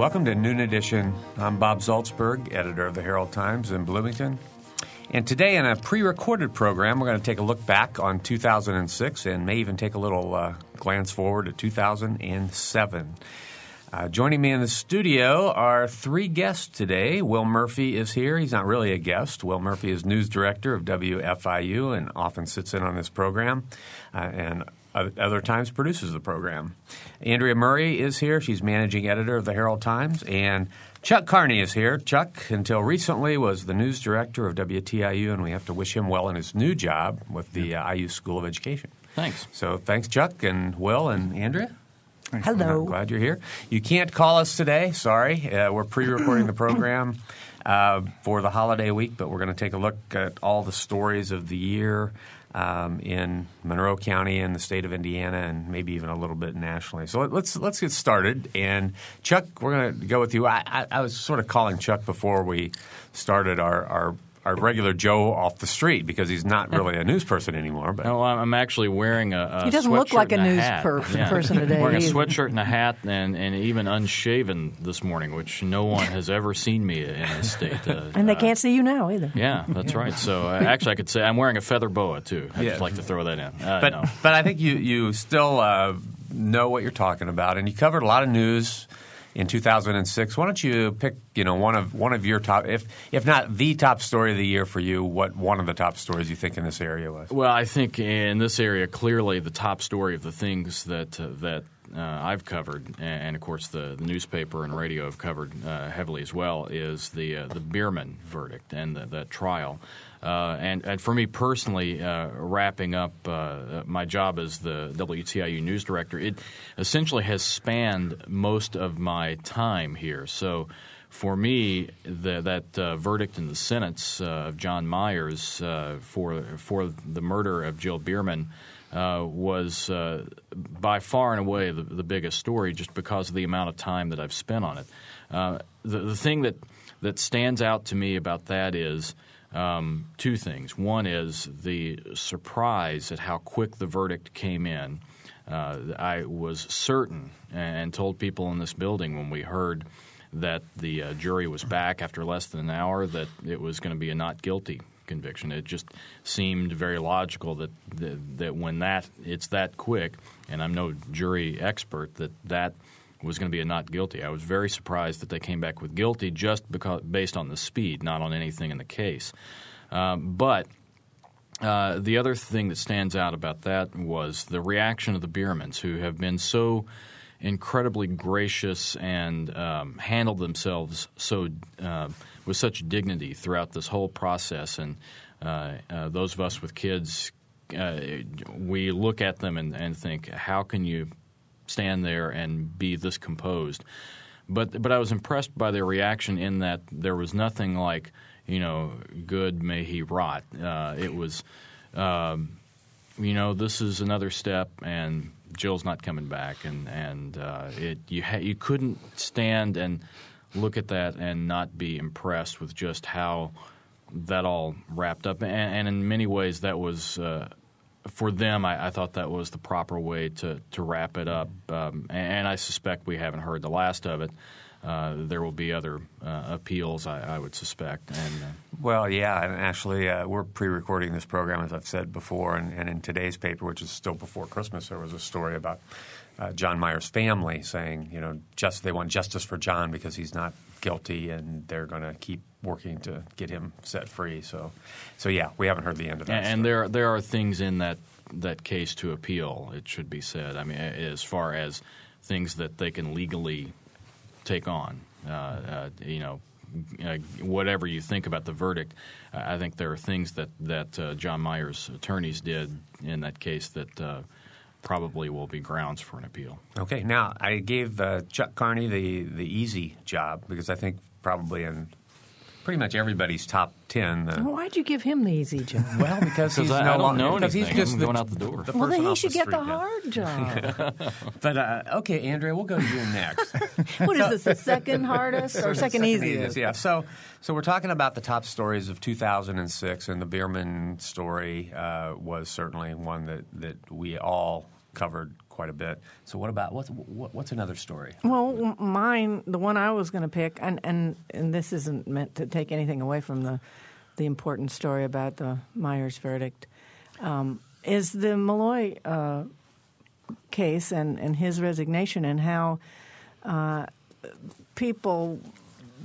Welcome to Noon Edition. I'm Bob Zaltsberg, editor of the Herald Times in Bloomington. And today in a pre-recorded program, we're going to take a look back on 2006 and may even take a little glance forward to 2007. Joining me in the studio are three guests today. Will Murphy is here. He's not really a guest. Will Murphy is news director of WFIU and often sits in on this program and other times produces the program. Andrea Murray is here. She's managing editor of the Herald Times. And Chuck Carney is here. Chuck, until recently, was the news director of WTIU, and we have to wish him well in his new job with the IU School of Education. Thanks. So thanks, Chuck and Will and Andrea. Thanks. Hello. I'm glad you're here. You can't call us today. Sorry. We're pre-recording the program for the holiday week, but we're going to take a look at all the stories of the year in Monroe County and the state of Indiana, and maybe even a little bit nationally. So let's get started. And Chuck, we're going to go with you. I was sort of calling Chuck before we started our regular Joe off the street because he's not really a news person anymore. But no, I'm actually wearing a He doesn't look like a news person today. Wearing a sweatshirt and a hat and even unshaven this morning, which no one has ever seen me in this state. And they can't see you now either. Yeah, that's right. So actually I could say I'm wearing a feather boa too. I'd just like to throw that in. But I think you still know what you're talking about, and you covered a lot of news in 2006. Why don't you pick, one of your top, if not the top story of the year for you, what one of the top stories you think in this area was? Well, I think in this area, clearly the top story of the things that I've covered, and of course the newspaper and radio have covered heavily as well, is the Behrman verdict and that trial. And for me personally, wrapping up my job as the WTIU news director, it essentially has spanned most of my time here. So for me, that verdict in the sentence of John Myers for the murder of Jill Behrman was by far and away the biggest story, just because of the amount of time that I've spent on it. The thing that stands out to me about that is two things. One is the surprise at how quick the verdict came in. I was certain and told people in this building when we heard that the jury was back after less than an hour that it was going to be a not guilty conviction. It just seemed very logical that when it's that quick, and I'm no jury expert, that was going to be a not guilty. I was very surprised that they came back with guilty just because based on the speed, not on anything in the case. But the other thing that stands out about that was the reaction of the Behrmans, who have been so incredibly gracious and handled themselves so with such dignity throughout this whole process. And those of us with kids, we look at them and think, how can you stand there and be this composed? But I was impressed by their reaction in that there was nothing like, good may he rot. It was, this is another step, and Jill's not coming back, you couldn't stand and look at that and not be impressed with just how that all wrapped up. And in many ways, that was for them, I thought that was the proper way to wrap it up. And I suspect we haven't heard the last of it. There will be other appeals, I would suspect. And and actually, we're pre-recording this program, as I've said before, and in today's paper, which is still before Christmas, there was a story about John Myers' family saying, they want justice for John because he's not guilty, and they're going to keep working to get him set free. So we haven't heard the end of that. And there are things in that case to appeal, it should be said. I mean, as far as things that they can legally take on, whatever you think about the verdict, I think there are things that John Myers' attorneys did in that case that probably will be grounds for an appeal. Okay. Now, I gave Chuck Carney the easy job because I think probably in pretty much everybody's top 10. Why'd you give him the easy job? Well, because he's I don't know anything. He's just going out the door. Well, then he should get the hard job. But okay, Andrea, we'll go to you next. What is this? The second hardest or second easiest? Yeah. So we're talking about the top stories of 2006, and the Behrman story was certainly one that we all covered quite a bit. So what about what's another story? Well, mine, the one I was going to pick, and this isn't meant to take anything away from the important story about the Myers verdict, is the Malloy case and his resignation, and how people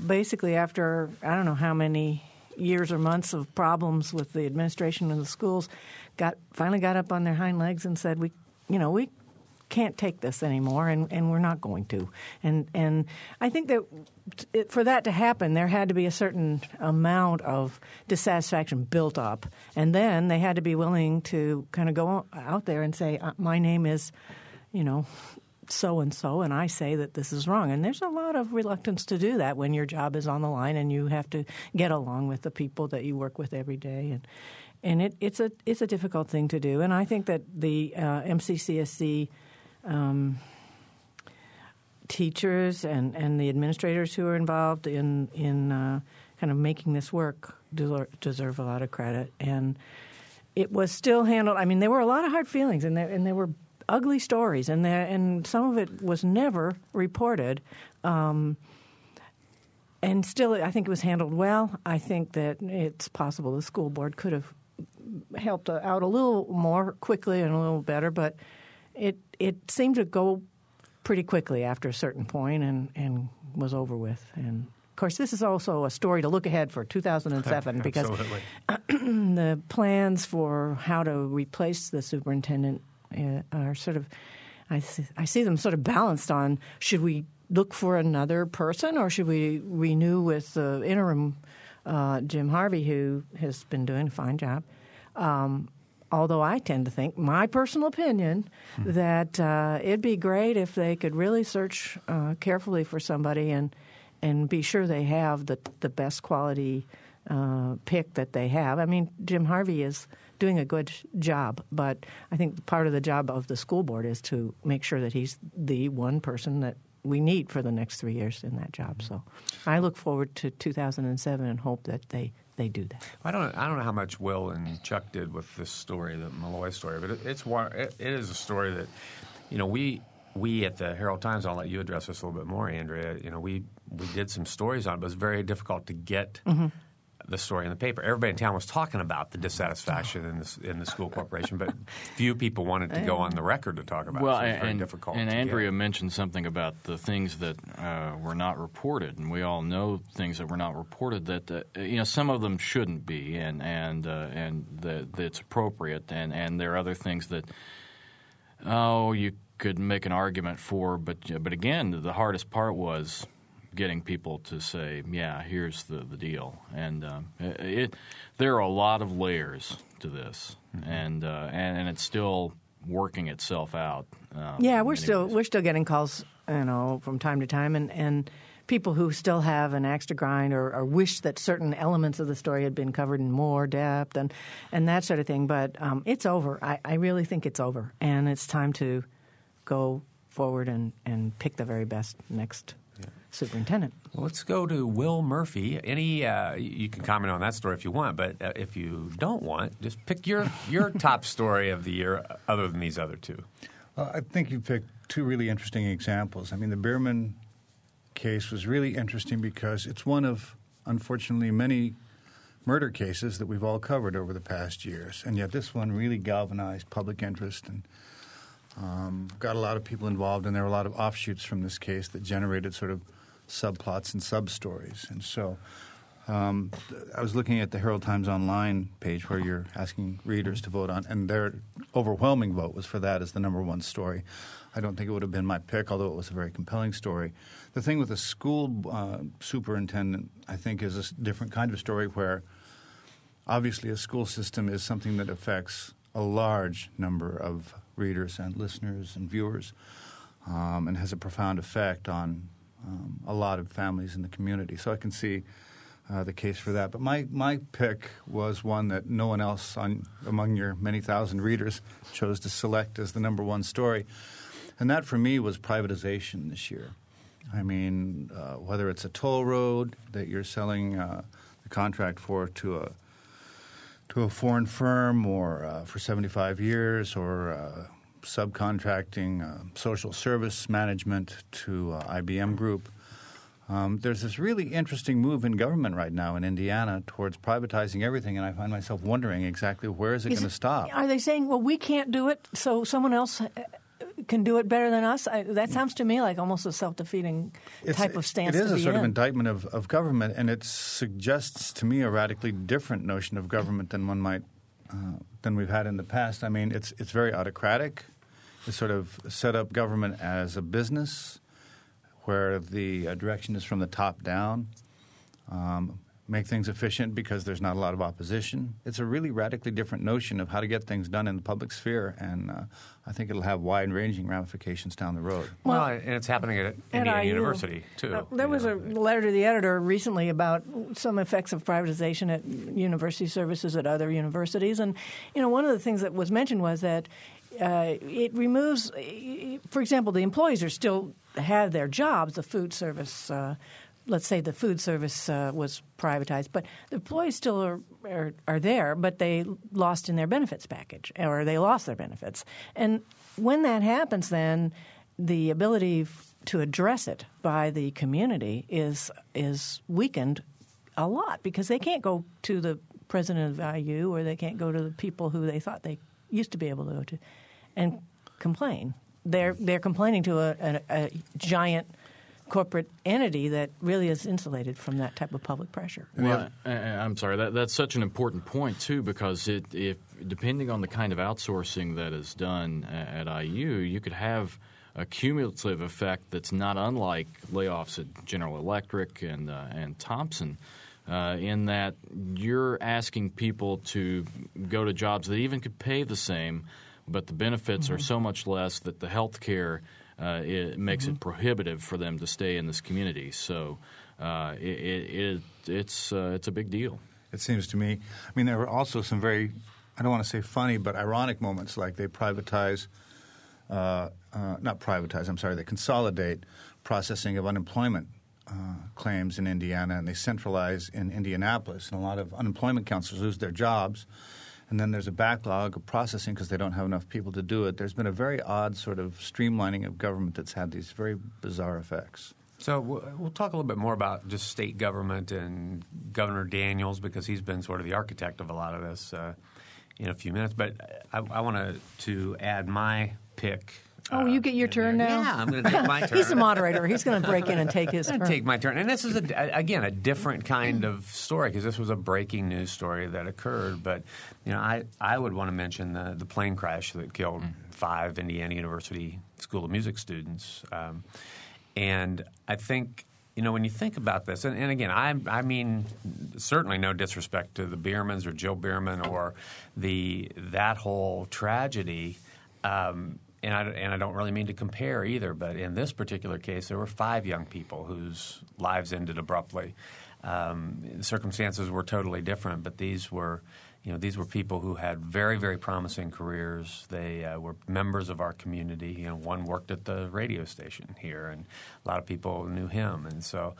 basically, after I don't know how many years or months of problems with the administration and the schools, finally got up on their hind legs and said, we can't take this anymore, and we're not going to. And I think that for that to happen, there had to be a certain amount of dissatisfaction built up. And then they had to be willing to kind of go out there and say, my name is, so-and-so, and I say that this is wrong. And there's a lot of reluctance to do that when your job is on the line and you have to get along with the people that you work with every day. And it's a difficult thing to do. And I think that the MCCSC teachers and the administrators who are involved in kind of making this work deserve a lot of credit. And it was still handled – I mean, there were a lot of hard feelings, and there were ugly stories, and some of it was never reported. And still, I think it was handled well. I think that it's possible the school board could have helped out a little more quickly and a little better, but it seemed to go pretty quickly after a certain point and was over with. And of course, this is also a story to look ahead for 2007 because the plans for how to replace the superintendent are sort of – I see them sort of balanced on, should we look for another person or should we renew with the interim Jim Harvey, who has been doing a fine job. Although I tend to think, my personal opinion, that it'd be great if they could really search carefully for somebody and be sure they have the best quality pick that they have. I mean, Jim Harvey is doing a good job, but I think part of the job of the school board is to make sure that he's the one person that we need for the next 3 years in that job. So I look forward to 2007 and hope that they do that. I don't know how much Will and Chuck did with this story, the Malloy story, but it is a story that, we at the Herald Times, I'll let you address this a little bit more, Andrea, we did some stories on it, but it was very difficult to get the story in the paper. Everybody in town was talking about the dissatisfaction in the school corporation, but few people wanted to go on the record to talk about it. So it was very difficult. And Andrea mentioned something about the things that were not reported, and we all know things that were not reported that some of them shouldn't be, and that's appropriate, and there are other things that you could make an argument for, but again, the hardest part was getting people to say, yeah, here's the deal. And there are a lot of layers to this, and it's still working itself out. We're still getting calls, from time to time, and people who still have an axe to grind or wish that certain elements of the story had been covered in more depth and that sort of thing. But it's over. I really think it's over, and it's time to go forward and pick the very best next superintendent. Well, let's go to Will Murphy. Any you can comment on that story if you want, but if you don't want, just pick your top story of the year other than these other two. Well, I think you picked two really interesting examples. I mean, the Behrman case was really interesting because it's one of, unfortunately, many murder cases that we've all covered over the past years, and yet this one really galvanized public interest and got a lot of people involved, and there were a lot of offshoots from this case that generated sort of subplots and sub-stories. And so I was looking at the Herald Times Online page where you're asking readers to vote on, and their overwhelming vote was for that as the number one story. I don't think it would have been my pick, although it was a very compelling story. The thing with the school superintendent, I think, is a different kind of story where obviously a school system is something that affects a large number of readers and listeners and viewers and has a profound effect on a lot of families in the community. So I can see the case for that. But my pick was one that no one else among your many thousand readers chose to select as the number one story. And that for me was privatization this year. I mean, whether it's a toll road that you're selling the contract for to a foreign firm or for 75 years or subcontracting social service management to IBM Group. There's this really interesting move in government right now in Indiana towards privatizing everything, and I find myself wondering exactly where is it going to stop. Are they saying, well, we can't do it, so someone else can do it better than us? That sounds to me like almost a self-defeating type of stance. It is a sort of indictment of government, and it suggests to me a radically different notion of government than one might than we've had in the past. I mean, it's very autocratic. It's sort of set up government as a business, where the direction is from the top down, make things efficient because there's not a lot of opposition. It's a really radically different notion of how to get things done in the public sphere, and I think it'll have wide-ranging ramifications down the road. Well, and it's happening at Indiana University, too. There was a letter to the editor recently about some effects of privatization at university services at other universities, and one of the things that was mentioned was that it removes, for example, the employees are still have their jobs. The food service, let's say the food service was privatized, but the employees still are there, but they lost in their benefits package, or they lost their benefits. And when that happens, then the ability to address it by the community is weakened a lot, because they can't go to the president of IU, or they can't go to the people who they thought they used to be able to go to and complain. They're complaining to a giant corporate entity that really is insulated from that type of public pressure. Well, I'm sorry. That's such an important point, too, because if depending on the kind of outsourcing that is done at IU, you could have a cumulative effect that's not unlike layoffs at General Electric and Thomson. In that you're asking people to go to jobs that even could pay the same, but the benefits are so much less that the health care makes it prohibitive for them to stay in this community. So it's a big deal. It seems to me. I mean, there were also some very, I don't want to say funny, but ironic moments, like they privatize they consolidate processing of unemployment claims in Indiana, and they centralize in Indianapolis, and a lot of unemployment counselors lose their jobs, and then there's a backlog of processing because they don't have enough people to do it. There's been a very odd sort of streamlining of government that's had these very bizarre effects. So we'll talk a little bit more about just state government and Governor Daniels, because he's been sort of the architect of a lot of this in a few minutes, but I want to add my pick. Oh, you get your turn now? Yeah, I'm going to take my turn. He's the moderator. He's going to break in and take his turn. Take my turn. And this is, a different kind of story, because this was a breaking news story that occurred. But, I would want to mention the plane crash that killed 5 Indiana University School of Music students. And I think, when you think about this, and again, I mean certainly no disrespect to the Behrmans or Jill Behrman or that whole tragedy. And I don't really mean to compare either, but in this particular case, there were 5 young people whose lives ended abruptly. The circumstances were totally different, but these were people who had very, very promising careers. They were members of our community. One worked at the radio station here, and a lot of people knew him. And so,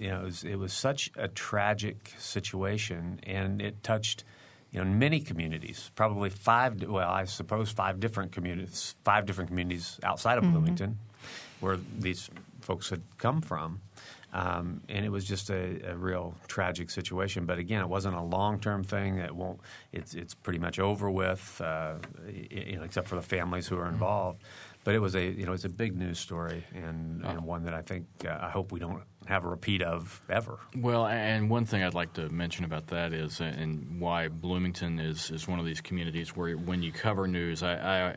it was such a tragic situation, and it touched in many communities, probably 5 different communities outside of Bloomington where these folks had come from. And it was just a real tragic situation. But again, it wasn't a long-term thing. It's pretty much over with, except for the families who are involved. But it was a big news story, and one that I think I hope we don't have a repeat of ever. Well, and one thing I'd like to mention about that is, and why Bloomington is one of these communities where when you cover news, I've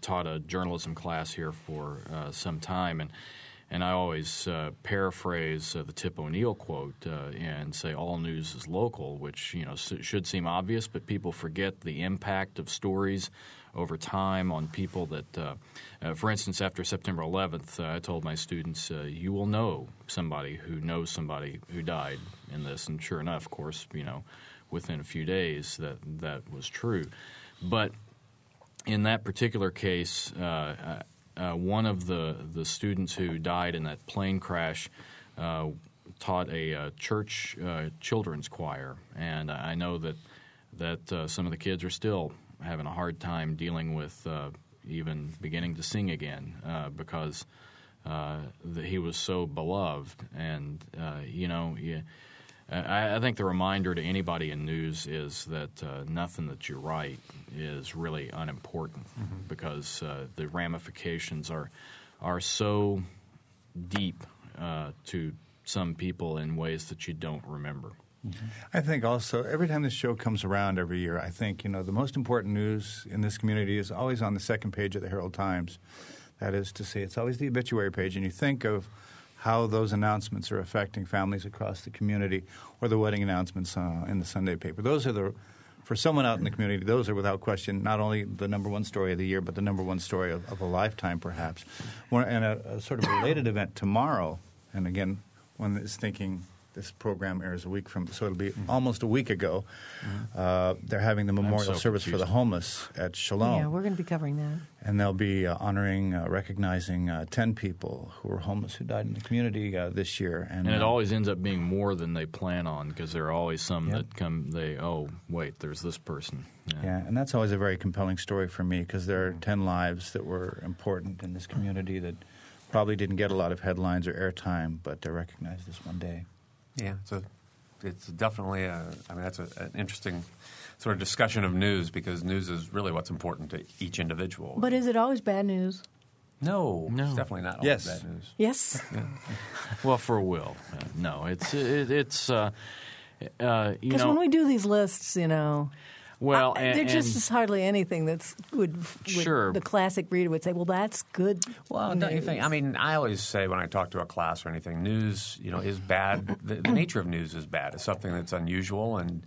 taught a journalism class here for some time, and I always paraphrase the Tip O'Neill quote and say all news is local, which should seem obvious, but people forget the impact of stories over time on people that for instance, after September 11th, I told my students, you will know somebody who knows somebody who died in this. And sure enough, of course, within a few days that was true. But in that particular case, one of the students who died in that plane crash taught a church children's choir. And I know that some of the kids are still having a hard time dealing with even beginning to sing again because he was so beloved. And, I think the reminder to anybody in news is that nothing that you write is really unimportant mm-hmm. because the ramifications are so deep to some people in ways that you don't remember. Mm-hmm. I think also every time this show comes around every year, I think, the most important news in this community is always on the second page of the Herald Times. That is to say, it's always the obituary page, and you think of how those announcements are affecting families across the community, or the wedding announcements in the Sunday paper. Those are for someone out in the community, those are without question not only the number one story of the year, but the number one story of a lifetime perhaps. And a sort of related event tomorrow, and again, one that is thinking this program airs a week from, so it'll be almost a week ago. Mm-hmm. They're having the memorial service for the homeless at Shalom. Yeah, we're going to be covering that. And they'll be recognizing 10 people who were homeless who died in the community this year. And it always ends up being more than they plan on, because there are always some that come, there's this person. Yeah, and that's always a very compelling story for me, because there are 10 lives that were important in this community that probably didn't get a lot of headlines or airtime, but they're recognized this one day. Yeah, so it's definitely that's an interesting sort of discussion of news, because news is really what's important to each individual. But is it always bad news? No. It's definitely not always bad news. Yes. Yeah. Well, for Will, no, it's because when we do these lists, Well, there's hardly anything that's would the classic reader would say, well, that's good. Well, don't you think? I mean, I always say when I talk to a class or anything, news, is bad. The nature of news is bad. It's something that's unusual and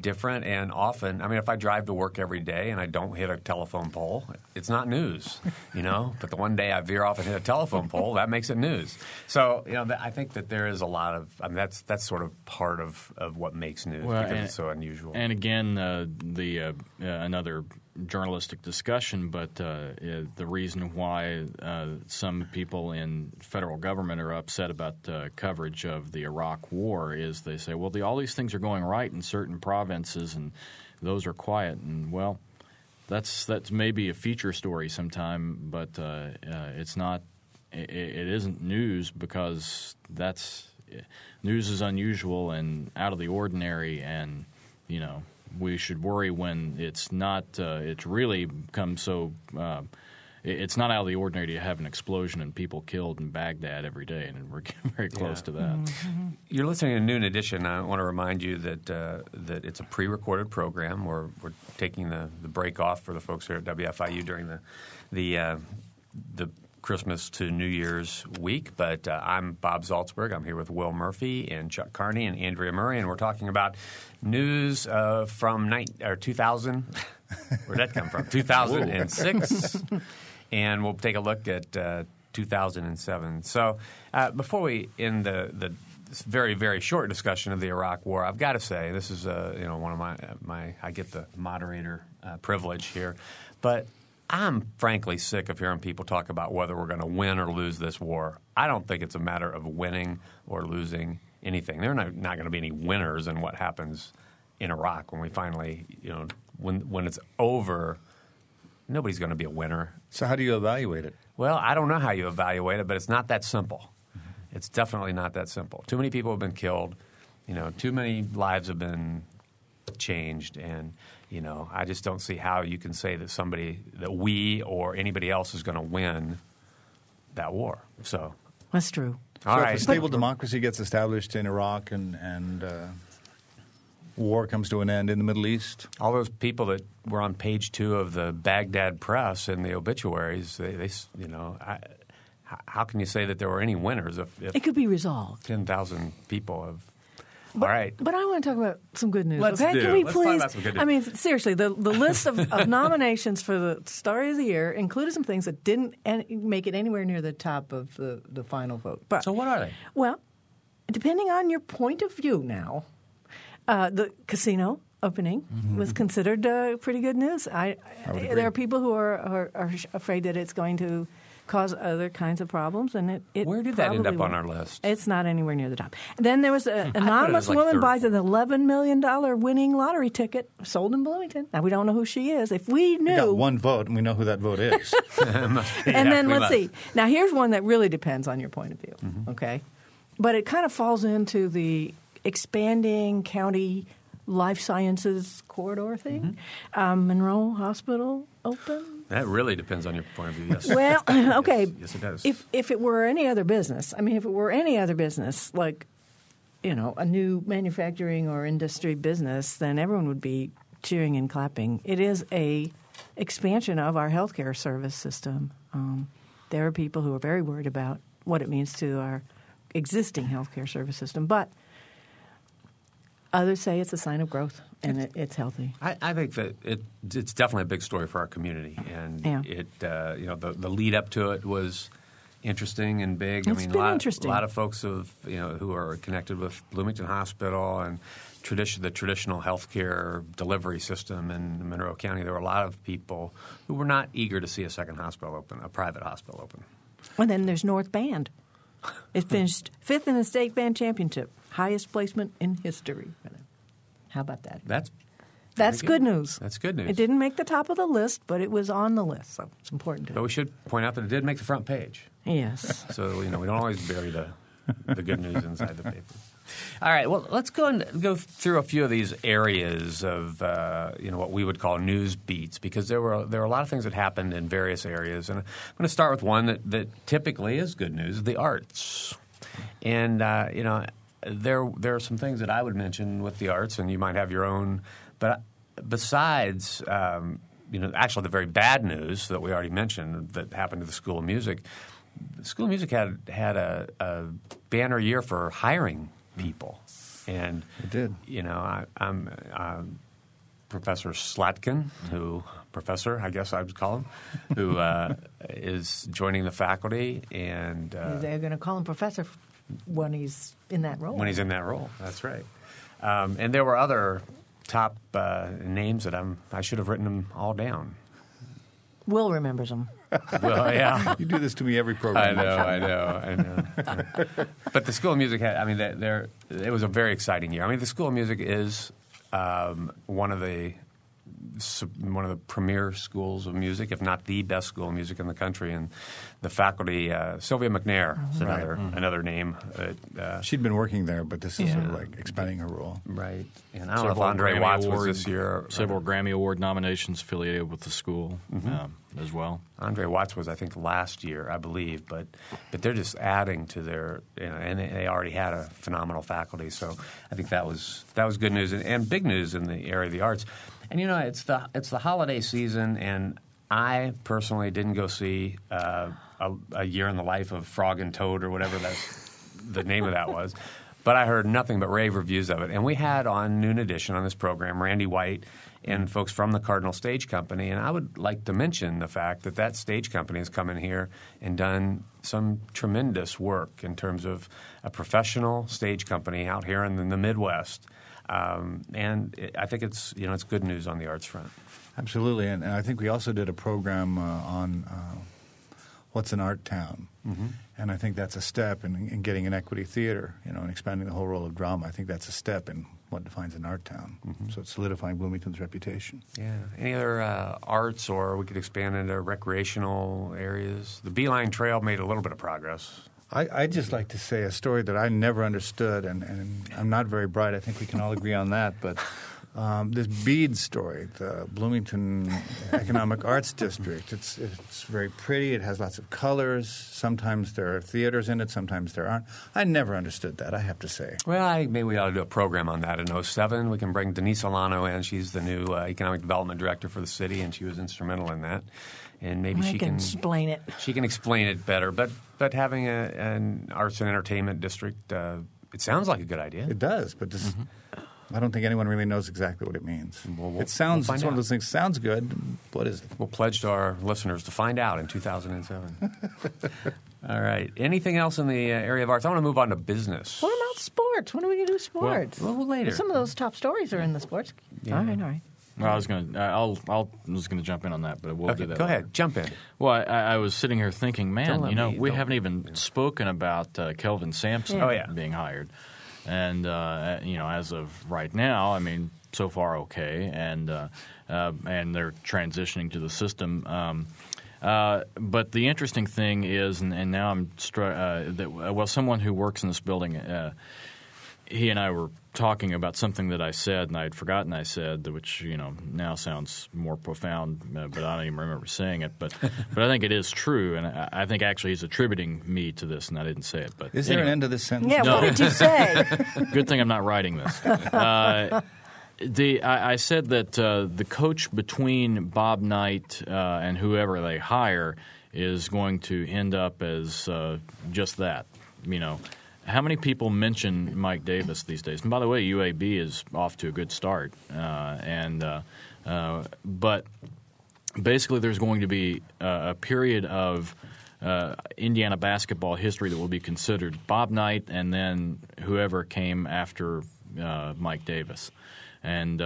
different, and often, if I drive to work every day and I don't hit a telephone pole, it's not news, But the one day I veer off and hit a telephone pole, that makes it news. So, I think that there is a lot of that's sort of part of what makes news because it's so unusual. And again, another journalistic discussion, but the reason why some people in federal government are upset about coverage of the Iraq War is they say, well, all these things are going right in certain provinces and those are quiet. And, well, that's maybe a feature story sometime, but it's not – it isn't news, because that's – news is unusual and out of the ordinary, and, we should worry when it's not it's really become so it's not out of the ordinary to have an explosion and people killed in Baghdad every day, and we're getting very close to that. Mm-hmm. You're listening to Noon Edition. I want to remind you that it's a pre-recorded program. We're taking the break off for the folks here at WFIU during the Christmas to New Year's week, but I'm Bob Zaltsberg. I'm here with Will Murphy and Chuck Carney and Andrea Murray, and we're talking about news from 2000. Where'd that come from? 2006, and we'll take a look at 2007. So before we end the very, very short discussion of the Iraq War, I've got to say this is one of my I get the moderator privilege here, but I'm frankly sick of hearing people talk about whether we're going to win or lose this war. I don't think it's a matter of winning or losing anything. There are not going to be any winners in what happens in Iraq when we finally, when it's over. Nobody's going to be a winner. So how do you evaluate it? Well, I don't know how you evaluate it, but it's not that simple. Mm-hmm. It's definitely not that simple. Too many people have been killed. Too many lives have been changed, and I just don't see how you can say that we or anybody else is going to win that war. So that's true. All right. If a stable democracy gets established in Iraq and war comes to an end in the Middle East, all those people that were on page 2 of the Baghdad Press in the obituaries, how can you say that there were any winners if it could be resolved? 10,000 people have. But, all right. But I want to talk about some good news. Can we please? Let's talk about some good news. Seriously, the list of nominations for the Story of the Year included some things that didn't make it anywhere near the top of the final vote. But, so what are they? Well, depending on your point of view now, the casino opening was considered pretty good news. I would agree. There are people who are afraid that it's going to cause other kinds of problems. And it where did that end up on our list? It's not anywhere near the top. Then there was an anonymous woman buys an $11 million winning lottery ticket sold in Bloomington. Now, we don't know who she is. If we knew. We got one vote, and we know who that vote is. And then let's see. Now, here's one that really depends on your point of view, okay? But it kind of falls into the expanding county life sciences corridor thing. Monroe Hospital open. That really depends on your point of view, yes. Well, okay. Yes, it does. If it were any other business, I mean, if it were any other business, like, you know, a new manufacturing or industry business, then everyone would be cheering and clapping. It is a expansion of our healthcare service system. There are people who are very worried about what it means to our existing healthcare service system, but others say it's a sign of growth and it's healthy. I think that it's definitely a big story for our community, and the lead up to it was interesting and big. It's been interesting. A lot of folks who are connected with Bloomington Hospital and the traditional healthcare delivery system in Monroe County. There were a lot of people who were not eager to see a second hospital open, a private hospital open. And then there's North Band. It finished fifth in the state band championship, highest placement in history. How about that? That's good news. That's good news. It didn't make the top of the list, but it was on the list, so it's important to. But we should point out that it did make the front page. Yes. So we don't always bury the good news inside the paper. All right. Well, let's go and go through a few of these areas of what we would call news beats, because there were a lot of things that happened in various areas, and I'm going to start with one that typically is good news: the arts. And there are some things that I would mention with the arts, and you might have your own. But besides, actually the very bad news that we already mentioned that happened to the School of Music. The School of Music had a banner year for hiring people, and it did. I'm Professor Slatkin, I guess I would call him, who is joining the faculty, and they're going to call him Professor when he's in that role. When he's in that role, that's right. And there were other top names that I should have written them all down. Will remembers them. Well, yeah. You do this to me every program. I know. But the School of Music it was a very exciting year. I mean, the School of Music is one of the premier schools of music, if not the best school of music in the country. And the faculty, Sylvia McNair is another name. She'd been working there, but this is sort of like expanding her role. Right. And I don't know if Andre Watts was this year. Several Grammy Award nominations affiliated with the school as well. Andre Watts was, I think, last year, I believe. But they're just adding to their and they already had a phenomenal faculty. So I think that was good news and big news in the area of the arts. And it's the holiday season, and I personally didn't go see a year in the life of Frog and Toad or whatever the name of that was. But I heard nothing but rave reviews of it. And we had on Noon Edition on this program Randy White and folks from the Cardinal Stage Company. And I would like to mention the fact that stage company has come in here and done some tremendous work in terms of a professional stage company out here in the Midwest. And I think it's good news on the arts front. Absolutely, and I think we also did a program on what's an art town, and I think that's a step in getting an equity theater, and expanding the whole role of drama. I think that's a step in what defines an art town. So it's solidifying Bloomington's reputation. Yeah. Any other arts, or we could expand into recreational areas? The Beeline Trail made a little bit of progress. I'd just like to say a story that I never understood, and I'm not very bright. I think we can all agree on that. But this bead story, the Bloomington Economic Arts District, it's very pretty. It has lots of colors. Sometimes there are theaters in it. Sometimes there aren't. I never understood that, I have to say. Well, I think maybe we ought to do a program on that in 2007. We can bring Denise Alano in. She's the new Economic Development Director for the city, and she was instrumental in that. And maybe she can explain it. She can explain it better. But having an arts and entertainment district, it sounds like a good idea. It does, but I don't think anyone really knows exactly what it means. It's one of those things. Sounds good. What is it? We'll pledge to our listeners to find out in 2007. All right. Anything else in the area of arts? I want to move on to business. What about sports? When are we going to do sports? Well, a little later. Some of those top stories are in the sports. Yeah. All right. Well, I was going to jump in on that, but we'll do that. Go ahead, jump in. Well, I was sitting here thinking, man, you know, we haven't even spoken about Kelvin Sampson being hired, and you know, as of right now, I mean, so far okay, and they're transitioning to the system. But the interesting thing is, and now I'm someone who works in this building. He and I were talking about something that I said, and I had forgotten I said, which, you know, now sounds more profound, but I don't even remember saying it. But I think it is true, and I think actually he's attributing me to this, and I didn't say it. But is there an end to this sentence? Yeah, no. What did you say? Good thing I'm not writing this. I said that the coach between Bob Knight and whoever they hire is going to end up as just that, you know. How many people mention Mike Davis these days? And by the way, UAB is off to a good start. But basically there's going to be a period of Indiana basketball history that will be considered Bob Knight and then whoever came after Mike Davis. And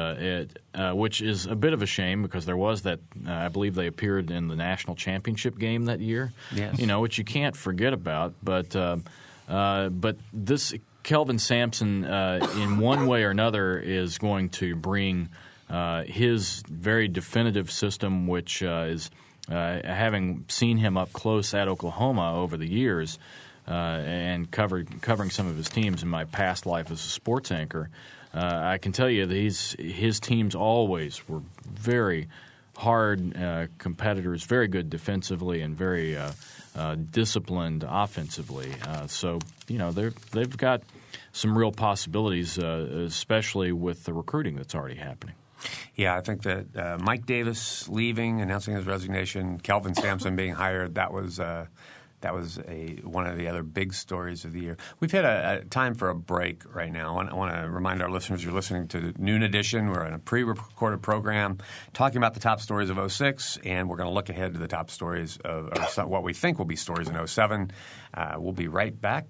which is a bit of a shame because there was that I believe they appeared in the national championship game that year, yes. You know, which you can't forget about. But this Kelvin Sampson, in one way or another, is going to bring his very definitive system, which is having seen him up close at Oklahoma over the years and covering some of his teams in my past life as a sports anchor, I can tell you that his teams always were very hard competitors, very good defensively, and very disciplined offensively. So, you know, they've got some real possibilities, especially with the recruiting that's already happening. Yeah, I think that Mike Davis leaving, announcing his resignation, Kelvin Sampson being hired, that was one of the other big stories of the year. We've had a time for a break right now. I want to remind our listeners you're listening to Noon Edition. We're in a pre-recorded program talking about the top stories of 2006, and we're going to look ahead to the top stories of what we think will be stories in 2007. We'll be right back.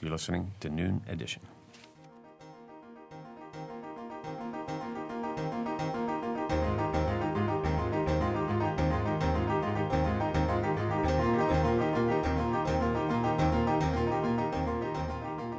You're listening to Noon Edition.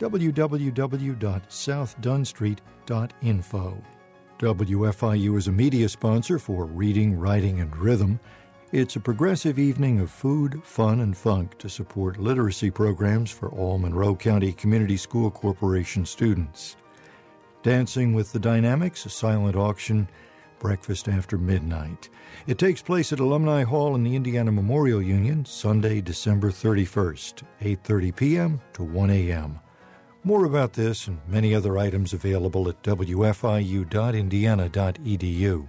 www.southdunstreet.info. WFIU is a media sponsor for Reading, Writing, and Rhythm. It's a progressive evening of food, fun, and funk to support literacy programs for all Monroe County Community School Corporation students. Dancing with the Dynamics, a silent auction, breakfast after midnight. It takes place at Alumni Hall in the Indiana Memorial Union, Sunday, December 31st, 8:30 p.m. to 1 a.m. More about this and many other items available at wfiu.indiana.edu.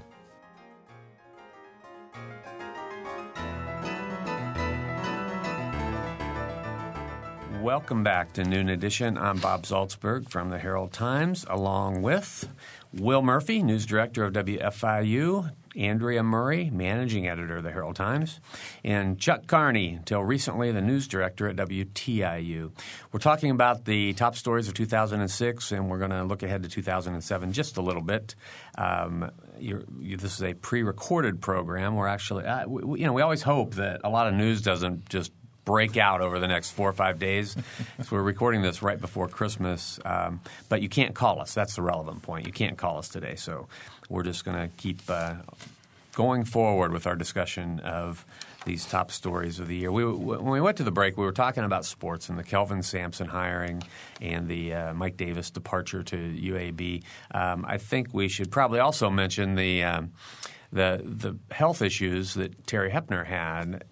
Welcome back to Noon Edition. I'm Bob Zaltsberg from the Herald Times, along with Will Murphy, news director of WFIU, Andrea Murray, managing editor of the Herald Times, and Chuck Carney, until recently the news director at WTIU. We're talking about the top stories of 2006, and we're going to look ahead to 2007 just a little bit. This is a pre-recorded program. We're actually we always hope that a lot of news doesn't just break out over the next 4 or 5 days. So we're recording this right before Christmas. But you can't call us. That's the relevant point. You can't call us today. So we're just going to keep going forward with our discussion of these top stories of the year. When we went to the break, we were talking about sports and the Kelvin Sampson hiring and the Mike Davis departure to UAB. I think we should probably also mention the health issues that Terry Hoeppner had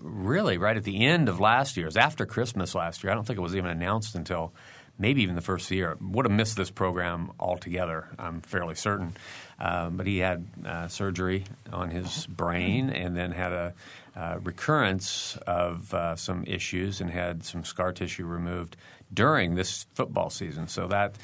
really right at the end of last year. It was after Christmas last year. I don't think it was even announced until maybe even the first year. Would have missed this program altogether, I'm fairly certain. But he had surgery on his brain and then had a recurrence of some issues and had some scar tissue removed during this football season. So that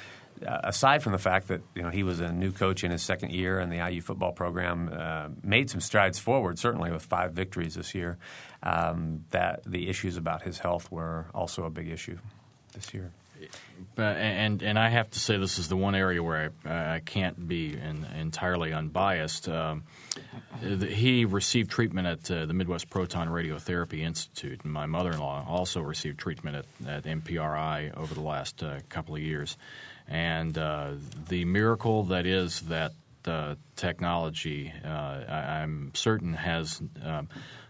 aside from the fact that, you know, he was a new coach in his second year and the IU football program made some strides forward, certainly with 5 victories this year, that the issues about his health were also a big issue this year. But, and I have to say this is the one area where I can't be entirely unbiased. He received treatment at the Midwest Proton Radiotherapy Institute, and my mother-in-law also received treatment at MPRI over the last couple of years. And the miracle that is that technology, I'm certain, has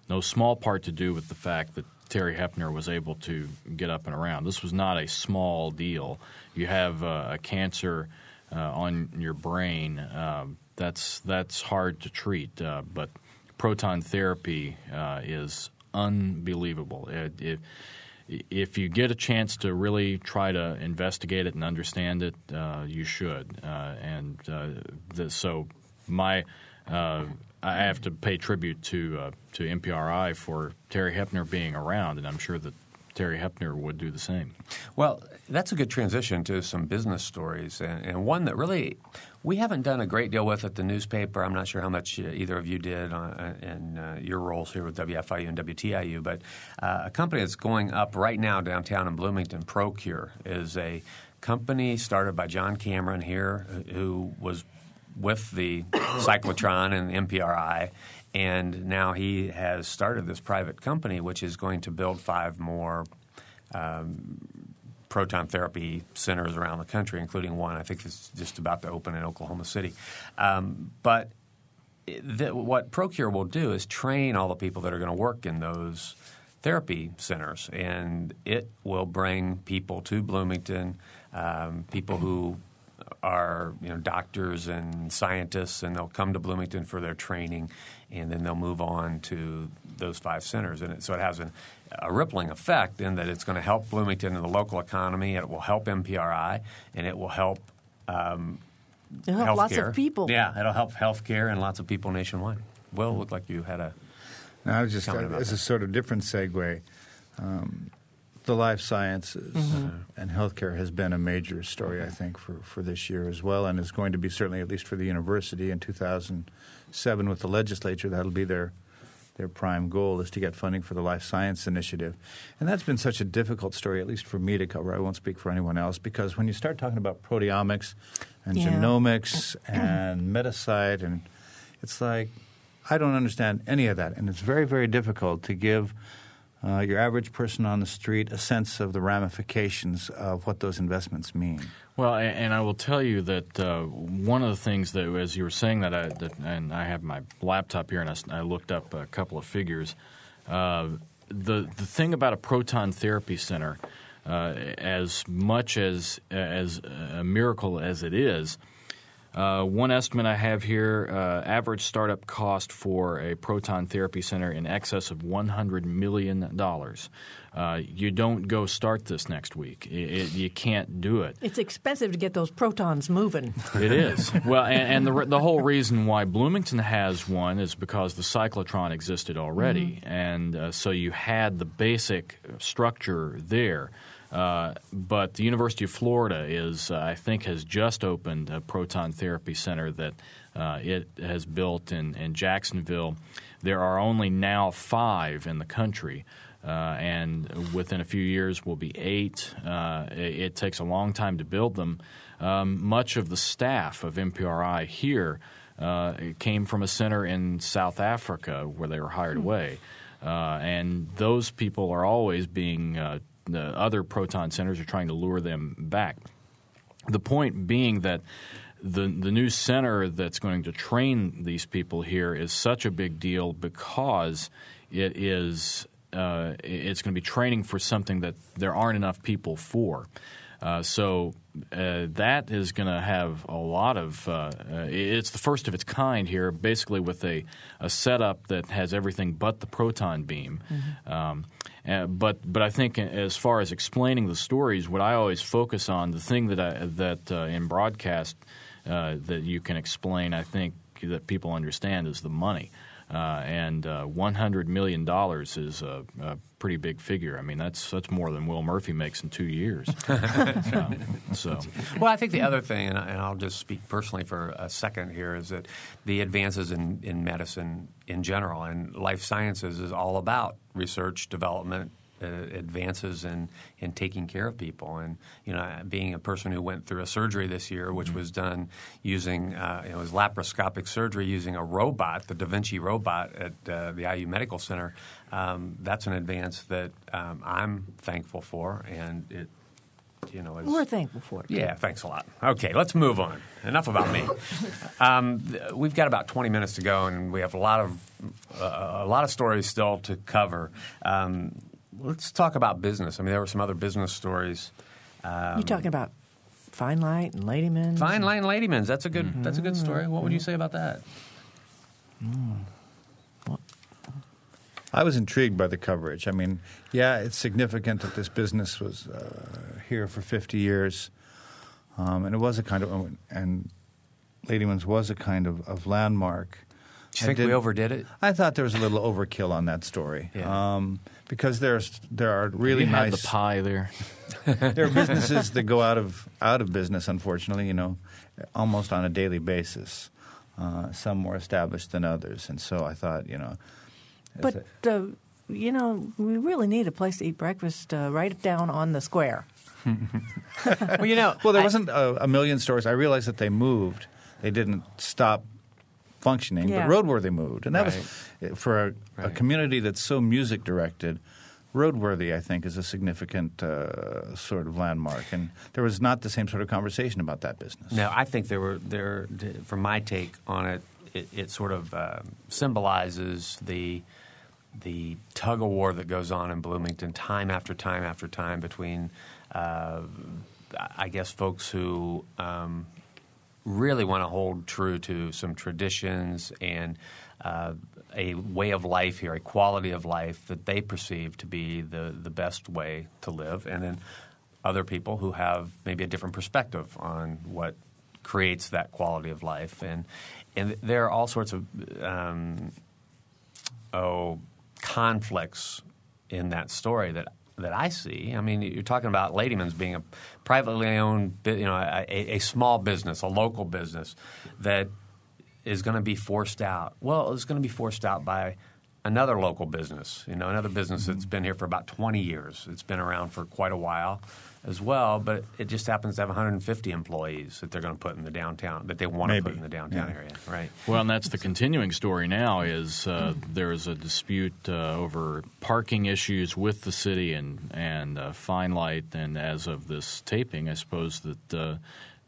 no small part to do with the fact that Terry Hoeppner was able to get up and around. This was not a small deal. You have a cancer on your brain. That's hard to treat, but proton therapy is unbelievable. If you get a chance to really try to investigate it and understand it, you should. So I have to pay tribute to MPRI for Terry Hoeppner being around, and I'm sure that Terry Hoeppner would do the same. Well, that's a good transition to some business stories, and one that really we haven't done a great deal with at the newspaper. I'm not sure how much either of you did in your roles here with WFIU and WTIU, but a company that's going up right now downtown in Bloomington, ProCure, is a company started by John Cameron here who was with the Cyclotron and the MPRI, and now he has started this private company which is going to build 5 more proton therapy centers around the country, including one I think is just about to open in Oklahoma City. But what ProCure will do is train all the people that are going to work in those therapy centers, and it will bring people to Bloomington, people who are, you know, doctors and scientists, and they'll come to Bloomington for their training, and then they'll move on to those 5 centers. And so it has a rippling effect in that it's going to help Bloomington and the local economy, and it will help MPRI, and it will help healthcare. Lots of people. Yeah, it'll help healthcare and lots of people nationwide. Will, it looked like you had a It's a sort of different segue. The life sciences and healthcare has been a major story, I think, for this year as well, and is going to be certainly, at least for the university in 2007 with the legislature, that'll be their prime goal is to get funding for the life science initiative. And that's been such a difficult story, at least for me to cover. I won't speak for anyone else, because when you start talking about proteomics and genomics and metacite, and it's like I don't understand any of that, and it's very, very difficult to give your average person on the street a sense of the ramifications of what those investments mean. Well, and I will tell you that one of the things that, as you were saying, and I have my laptop here and I looked up a couple of figures. The thing about a proton therapy center, as much as a miracle as it is, one estimate I have here, average startup cost for a proton therapy center in excess of $100 million. You don't go start this next week. You can't do it. It's expensive to get those protons moving. It is. Well, and the whole reason why Bloomington has one is because the cyclotron existed already, and so you had the basic structure there. But the University of Florida has just opened a proton therapy center that it has built in Jacksonville. There are only now 5 in the country, and within a few years will be 8. It takes a long time to build them. Much of the staff of MPRI here came from a center in South Africa where they were hired away, and those people are always being the other proton centers are trying to lure them back. The point being that the new center that's going to train these people here is such a big deal because it is it's going to be training for something that there aren't enough people for. So that is going to have a lot of it's the first of its kind here, basically with a setup that has everything but the proton beam. Mm-hmm. But I think as far as explaining the stories, what I always focus on, the thing that in broadcast that you can explain, I think, that people understand is the money. And $100 million is a pretty big figure. I mean, that's more than Will Murphy makes in 2 years. Well, I think the other thing, and I'll just speak personally for a second here, is that the advances in medicine in general and life sciences is all about research, development, advances in taking care of people. And, you know, being a person who went through a surgery this year, which was done using it was laparoscopic surgery using a robot, the Da Vinci robot at the IU Medical Center, that's an advance that I'm thankful for. And it, you know, we're thankful for it. Yeah, thanks a lot. Okay, let's move on. Enough about me. We've got about 20 minutes to go, and we have a lot of stories still to cover. Let's talk about business. I mean, there were some other business stories. You're talking about Fine Light and Ladyman's. Fine Light and Ladyman's. That's a good. Mm-hmm. That's a good story. What would you say about that? Mm. I was intrigued by the coverage. I mean, yeah, it's significant that this business was here for 50 years, and it was a kind of. And Ladyman's was a kind kind of landmark. Do you think we overdid it? I thought there was a little overkill on that story. Yeah. Because there are really nice – You had the pie there. There are businesses that go out of business, unfortunately, you know, almost on a daily basis. Some more established than others. And so I thought, you know – But, you know, we really need a place to eat breakfast right down on the square. Well, you know – Well, there wasn't a million stores. I realized that they moved. They didn't stop functioning, yeah. But Roadworthy moved. And that was – for a community that's so music-directed, Roadworthy, I think, is a significant sort of landmark. And there was not the same sort of conversation about that business. No, I think there – from my take on it, it sort of symbolizes the tug-of-war that goes on in Bloomington time after time after time between, I guess, folks who really want to hold true to some traditions and a way of life here, a quality of life that they perceive to be the best way to live, and then other people who have maybe a different perspective on what creates that quality of life. And there are all sorts of conflicts in that story that I see. I mean, you're talking about Ladyman's being a privately owned, you know, a small business, a local business that is going to be forced out. Well, it's going to be forced out by another local business, you know, another business that's been here for about 20 years. It's been around for quite a while as well, but it just happens to have 150 employees that they're going to put in the downtown, that they want to put in the downtown area, right? Well, and that's the continuing story now is there is a dispute over parking issues with the city and Fine Light, and as of this taping, I suppose that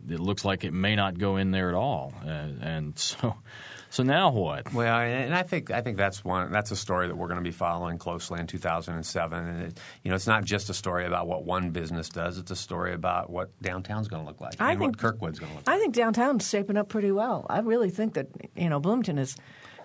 it looks like it may not go in there at all, and so. So now what? Well, and I think that's a story that we're going to be following closely in 2007. And you know, it's not just a story about what one business does; it's a story about what downtown's going to look like and what Kirkwood's going to look like. I think downtown's shaping up pretty well. I really think that, you know, Bloomington has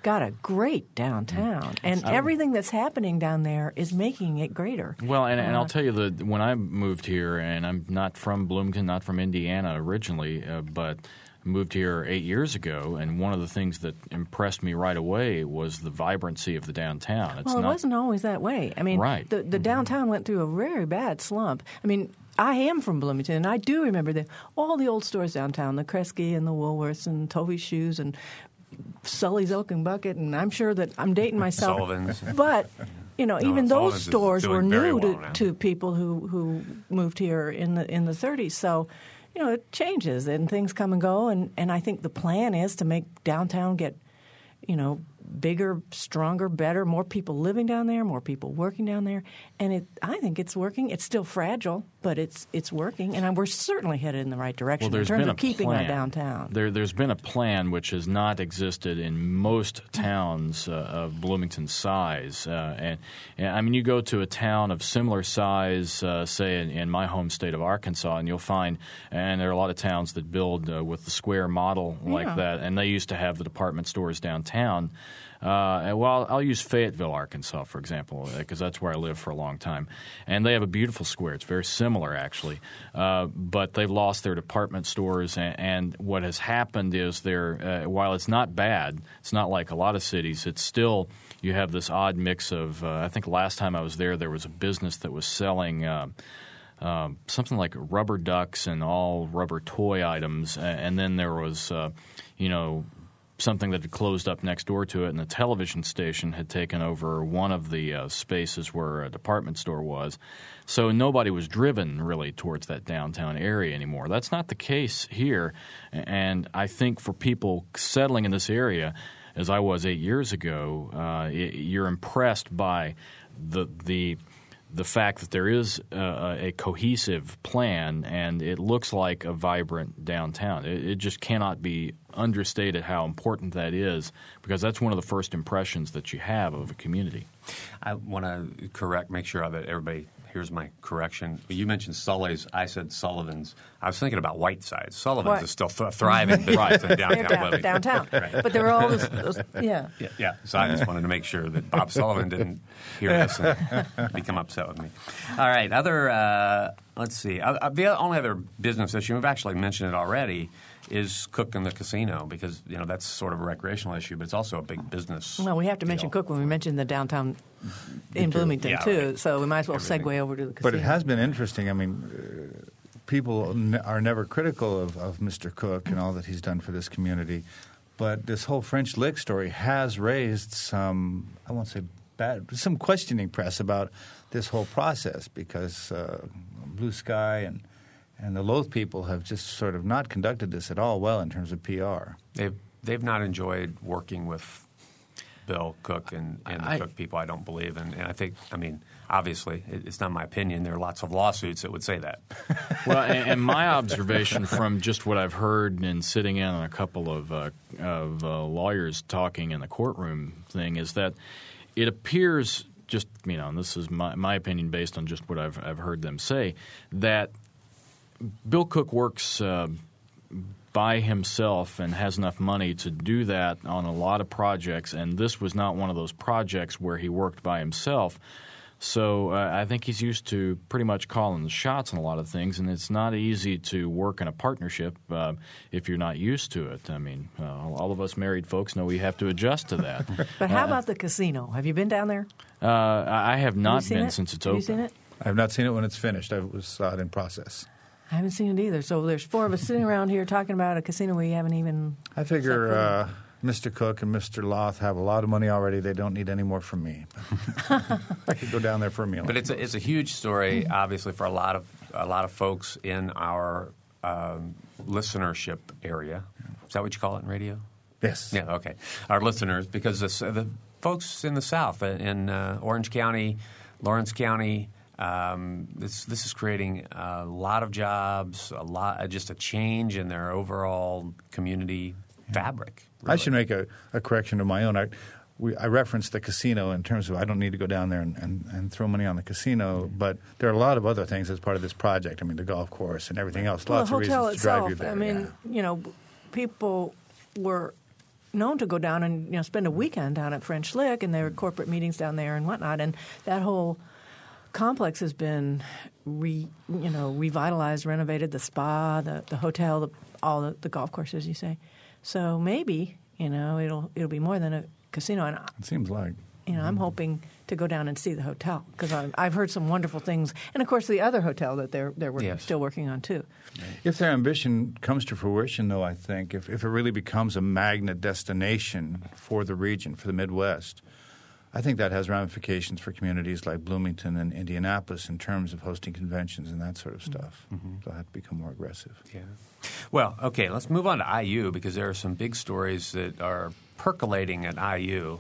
got a great downtown, and everything that's happening down there is making it greater. Well, and I'll tell you that when I moved here, and I'm not from Bloomington, not from Indiana originally, but moved here 8 years ago, and one of the things that impressed me right away was the vibrancy of the downtown. It wasn't always that way. I mean, the downtown went through a very bad slump. I mean, I am from Bloomington, and I do remember all the old stores downtown, the Kresge and the Woolworths and Tovey's Shoes and Sully's Oak and Bucket, and I'm sure that I'm dating myself. Sullivan's. But, you know, even those stores were new to people who moved here in the 30s. So, you know, it changes and things come and go, and I think the plan is to make downtown get, you know, bigger, stronger, better, more people living down there, more people working down there. And I think it's working. It's still fragile, but it's working. And we're certainly headed in the right direction in terms of keeping our downtown. There's been a plan which has not existed in most towns of Bloomington's size. I mean, you go to a town of similar size, say in my home state of Arkansas, and you'll find – and there are a lot of towns that build with the square model like that. And they used to have the department stores downtown. Well, I'll use Fayetteville, Arkansas, for example, because that's where I lived for a long time. And they have a beautiful square. It's very similar, actually. But they've lost their department stores. And what has happened is while it's not bad, it's not like a lot of cities, it's still you have this odd mix of I think last time I was there was a business that was selling something like rubber ducks and all rubber toy items. And then there was, something that had closed up next door to it, and the television station had taken over one of the spaces where a department store was. So nobody was driven really towards that downtown area anymore. That's not the case here. And I think for people settling in this area, as I was 8 years ago, you're impressed by the fact that there is a cohesive plan, and it looks like a vibrant downtown. It just cannot be understated how important that is, because that's one of the first impressions that you have of a community. I want to make sure that everybody hears my correction. You mentioned Sully's. I said Sullivan's. I was thinking about Whiteside's. Sullivan's is still thriving business in downtown. Right. But there were all those Yeah. So I just wanted to make sure that Bob Sullivan didn't hear this and become upset with me. All right. Let's see. The only other business issue, we've actually mentioned it already, is Cook in the casino, because that's sort of a recreational issue, but it's also a big business. Well, we have to mention Cook when we mention the downtown in Bloomington too, right. So we might as well segue over to the casino. But it has been interesting. I mean, people are never critical of Mr. Cook and all that he's done for this community, but this whole French Lick story has raised some, I won't say bad, some questioning press about this whole process, because Blue Sky and the Loath people have just sort of not conducted this at all well in terms of PR. They've not enjoyed working with Bill Cook and the Cook people, I don't believe. And I think, obviously, it's not my opinion. There are lots of lawsuits that would say that. Well, and my observation from just what I've heard and sitting in on a couple of lawyers talking in the courtroom thing is that it appears just, and this is my opinion based on just what I've heard them say, that Bill Cook works by himself and has enough money to do that on a lot of projects, and this was not one of those projects where he worked by himself. So I think he's used to pretty much calling the shots on a lot of things, and it's not easy to work in a partnership if you're not used to it. I mean, all of us married folks know we have to adjust to that. But how about the casino? Have you been down there? I have not been since it's open. Have you seen it? I have not seen it when it's finished. I saw it in process. I haven't seen it either. So there's four of us sitting around here talking about a casino we haven't even. I figure Mr. Cook and Mr. Loth have a lot of money already. They don't need any more from me. I could go down there for a meal. But it's a huge story, obviously, for a lot of folks in our listenership area. Is that what you call it in radio? Yes. Yeah. Okay. Our listeners, because the folks in the South, in Orange County, Lawrence County. This is creating a lot of jobs, just a change in their overall community fabric. Really. I should make a correction to my own. I referenced the casino in terms of I don't need to go down there and throw money on the casino, but there are a lot of other things as part of this project. I mean, the golf course and everything else. Lots of reasons to drive you there. I mean, people were known to go down and spend a weekend down at French Lick, and there were corporate meetings down there and whatnot, and that whole complex has been revitalized, renovated, the spa, the hotel, all the golf courses, you say. So maybe, it'll be more than a casino. And it seems like. I'm hoping to go down and see the hotel, because I've heard some wonderful things. And, of course, the other hotel that they're still working on too. If their ambition comes to fruition, though, I think, if it really becomes a magnet destination for the region, for the Midwest, I think that has ramifications for communities like Bloomington and Indianapolis in terms of hosting conventions and that sort of stuff. Mm-hmm. So I have to become more aggressive. Yeah. Well, okay, let's move on to IU because there are some big stories that are percolating at IU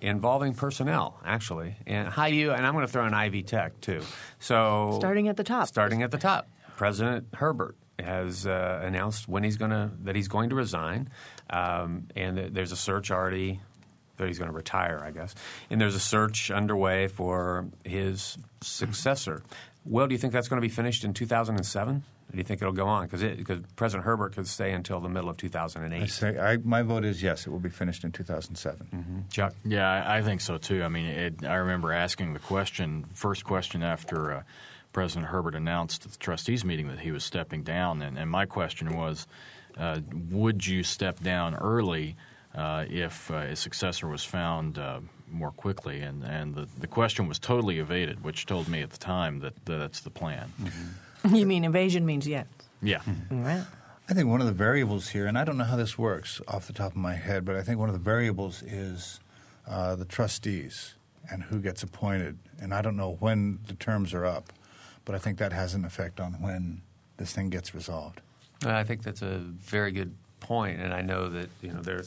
involving personnel, actually. And IU, and I'm going to throw in Ivy Tech, too. So starting at the top. Starting at the top. President Herbert has announced when he's going to – that he's going to resign, and there's a search already – that he's going to retire, I guess. And there's a search underway for his successor. Will, do you think that's going to be finished in 2007? Or do you think it'll go on? Because President Herbert could stay until the middle of 2008. My vote is yes, it will be finished in 2007. Mm-hmm. Chuck? Yeah, I think so too. I mean, I remember asking the question, first question after President Herbert announced at the trustees meeting that he was stepping down. And my question was, would you step down early if a successor was found more quickly. And the question was totally evaded, which told me at the time that that's the plan. Mm-hmm. You mean evasion means yes? Yeah. Mm-hmm. Right. I think one of the variables here, and I don't know how this works off the top of my head, but I think one of the variables is the trustees and who gets appointed. And I don't know when the terms are up, but I think that has an effect on when this thing gets resolved. I think that's a very good point, and I know that they're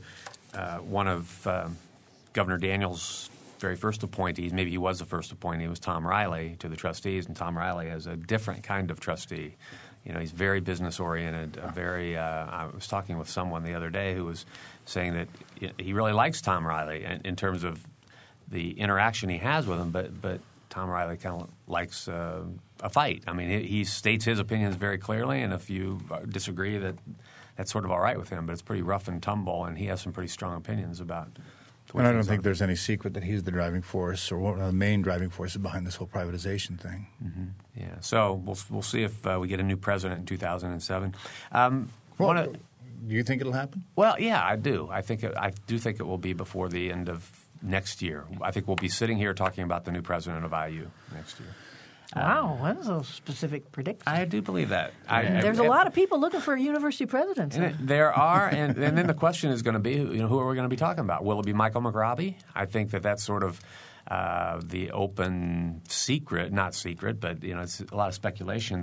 one of Governor Daniels' very first appointees, maybe he was the first appointee, was Tom Riley to the trustees, and Tom Riley is a different kind of trustee. He's very business-oriented, I was talking with someone the other day who was saying that he really likes Tom Riley in terms of the interaction he has with him, but Tom Riley kind of likes a fight. I mean, he states his opinions very clearly, and if you disagree that's sort of all right with him, but it's pretty rough and tumble, and he has some pretty strong opinions about – And I don't think there's any secret that he's the driving force or one of the main driving forces behind this whole privatization thing. Mm-hmm. Yeah. So we'll see if we get a new president in 2007. Do you think it'll happen? Well, yeah, I do. I do think it will be before the end of next year. I think we'll be sitting here talking about the new president of IU next year. Wow, that's a specific prediction. I do believe that. There's a lot of people looking for a university president. There are, and then the question is going to be, who are we going to be talking about? Will it be Michael McRobbie? I think that's sort of the open secret, not secret, but it's a lot of speculation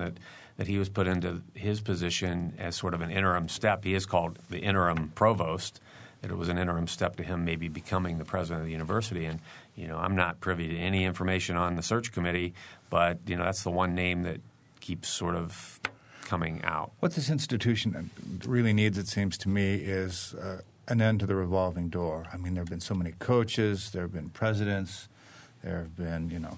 that he was put into his position as sort of an interim step. He is called the interim provost. That it was an interim step to him maybe becoming the president of the university. And, I'm not privy to any information on the search committee, but, that's the one name that keeps sort of coming out. What this institution really needs, it seems to me, is an end to the revolving door. I mean, there have been so many coaches. There have been presidents. There have been,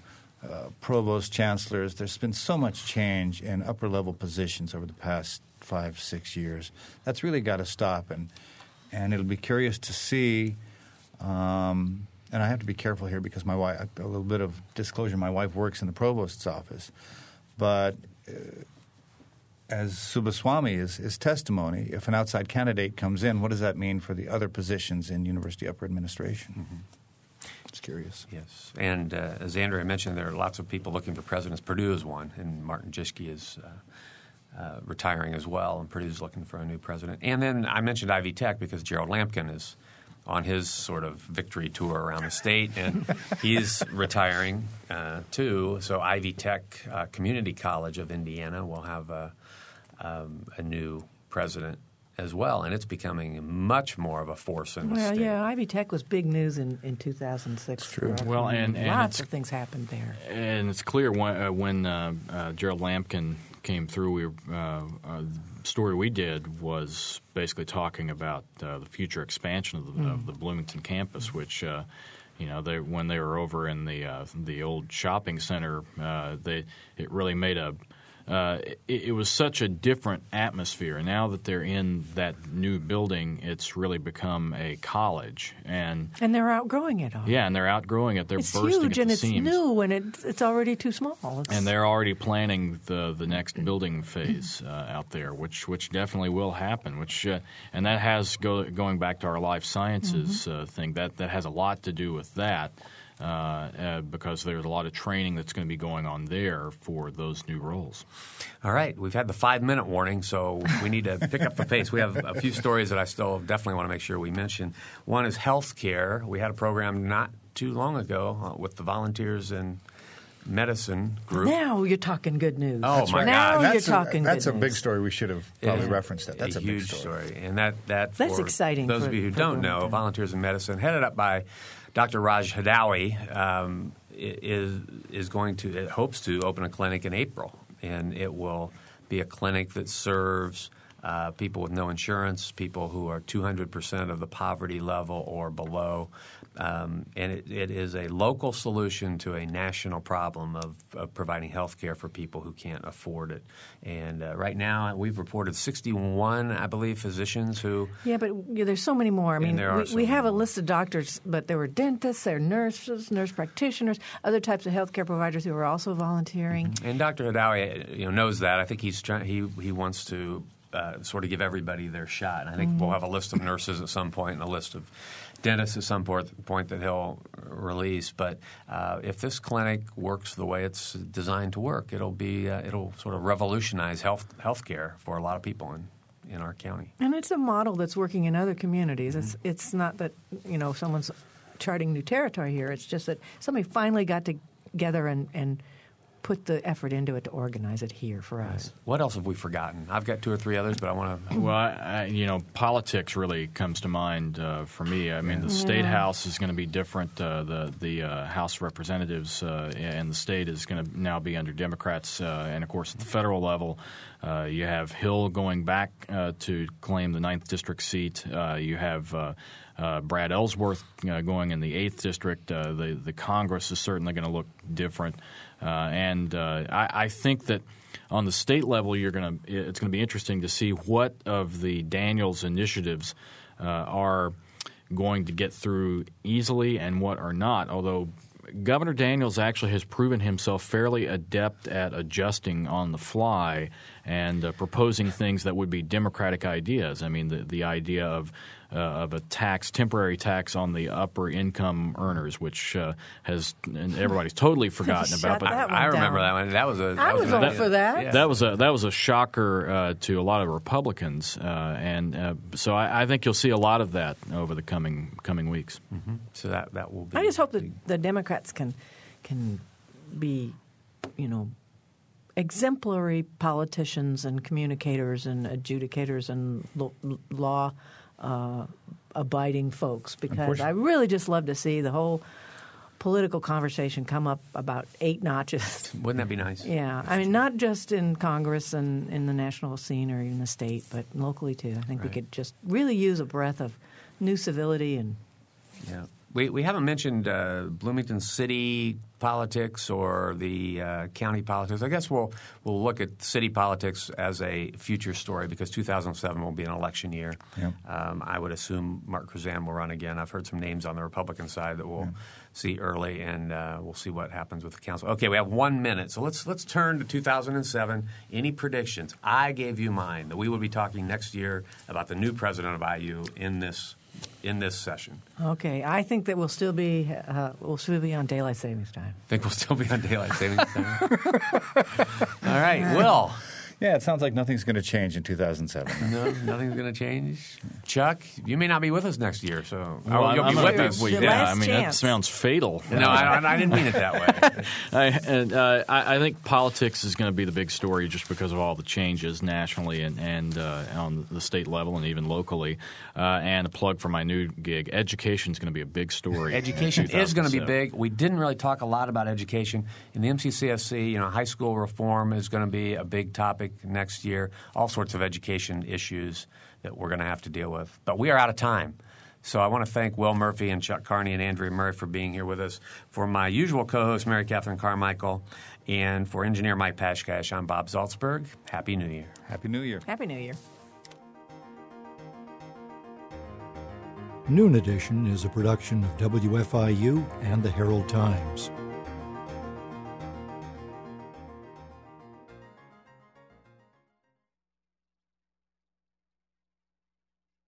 provost chancellors. There's been so much change in upper-level positions over the past 5-6 years. That's really got to stop. And it'll be curious to see and I have to be careful here because my wife – a little bit of disclosure. My wife works in the provost's office. But as Subaswamy's testimony, if an outside candidate comes in, what does that mean for the other positions in university upper administration? Mm-hmm. It's curious. Yes. And as Andrea mentioned, there are lots of people looking for presidents. Purdue is one, and Martin Gischke is retiring as well, and Purdue's looking for a new president. And then I mentioned Ivy Tech because Gerald Lampkin is on his sort of victory tour around the state, and he's retiring too. So Ivy Tech Community College of Indiana will have a new president as well, and it's becoming much more of a force in the state. Well, yeah, Ivy Tech was big news in 2006. It's true. Well, and lots of things happened there. And it's clear when Gerald Lampkin came through, the story we did was basically talking about the future expansion of the Bloomington campus, which when they were over in the old shopping center, it really made a it was such a different atmosphere. Now that they're in that new building, it's really become a college, and they're outgrowing it all. Yeah, and they're outgrowing it. They're it's bursting huge, at and the it's seams. New, and it's already too small. And they're already planning the next building phase out there, which definitely will happen. Which and that has going back to our life sciences thing. That has a lot to do with that. because there's a lot of training that's going to be going on there for those new roles. All right. We've had the 5-minute warning, so we need to pick up the pace. We have a few stories that I still definitely want to make sure we mention. One is healthcare. We had a program not too long ago with the volunteers in medicine group. Now you're talking good news. Oh, my God. Now you're talking good news. That's a big story. We should have probably referenced that. That's a huge story. And that's exciting. Those of you who don't know, Volunteers in Medicine, headed up by Dr. Raj Hadawi, hopes to open a clinic in April. And it will be a clinic that serves people with no insurance, people who are 200% of the poverty level or below. And it is a local solution to a national problem of providing health care for people who can't afford it. And right now we've reported 61, I believe, physicians who – Yeah, but there's so many more. I mean, we have a list of doctors, but there were dentists, there were nurses, nurse practitioners, other types of health care providers who are also volunteering. Mm-hmm. And Dr. Hadawi knows that. I think he's he wants to sort of give everybody their shot. And I think we'll have a list of nurses at some point and a list of – dentist at some point that he'll release, but if this clinic works the way it's designed to work, it'll be it'll sort of revolutionize healthcare for a lot of people in our county. And it's a model that's working in other communities. Mm-hmm. It's not that someone's charting new territory here. It's just that somebody finally got together and put the effort into it to organize it here for us. Right. What else have we forgotten? I've got 2 or 3 others, but I want to... Well, politics really comes to mind for me. I mean, the State House is going to be different. The House of Representatives and the state is going to now be under Democrats. And, of course, at the federal level, you have Hill going back to claim the 9th District seat. You have... Brad Ellsworth going in the 8th District. The Congress is certainly going to look different. I think that on the state level, it's going to be interesting to see what of the Daniels initiatives are going to get through easily and what are not, although Governor Daniels actually has proven himself fairly adept at adjusting on the fly and proposing things that would be Democratic ideas. I mean, the idea of a temporary tax on the upper income earners, which everybody's totally forgotten about. But I remember that one. I was all for that. Yeah. That was a shocker to a lot of Republicans, so I think you'll see a lot of that over the coming weeks. Mm-hmm. So that will be. I just hope that the Democrats can be, exemplary politicians and communicators and adjudicators and law. Abiding folks, because I really just love to see the whole political conversation come up about 8 notches. Wouldn't that be nice? Yeah. I mean, not just in Congress and in the national scene or even the state, but locally too. I think we could just really use a breath of new civility. And yeah. We haven't mentioned Bloomington City politics or the county politics. I guess we'll look at city politics as a future story because 2007 will be an election year. Yep. I would assume Mark Krasan will run again. I've heard some names on the Republican side that we'll see early, and we'll see what happens with the council. Okay, we have 1 minute, so let's turn to 2007. Any predictions? I gave you mine that we would be talking next year about the new president of IU in this session. Okay. I think that we'll still be on daylight savings time. All right. Will. Yeah, it sounds like nothing's going to change in 2007. No, nothing's going to change. Chuck, you may not be with us next year, so you'll be with us. That sounds fatal. No, I didn't mean it that way. I think politics is going to be the big story just because of all the changes nationally and on the state level and even locally. And a plug for my new gig, education is going to be a big story. Education is going to be big. We didn't really talk a lot about education. In the MCCSC, high school reform is going to be a big topic next year, all sorts of education issues that we're going to have to deal with. But we are out of time. So I want to thank Will Murphy and Chuck Carney and Andrea Murray for being here with us. For my usual co-host, Mary Catherine Carmichael, and for engineer Mike Pashkash, I'm Bob Zaltsberg. Happy New Year. Happy New Year. Happy New Year. Noon Edition is a production of WFIU and the Herald Times.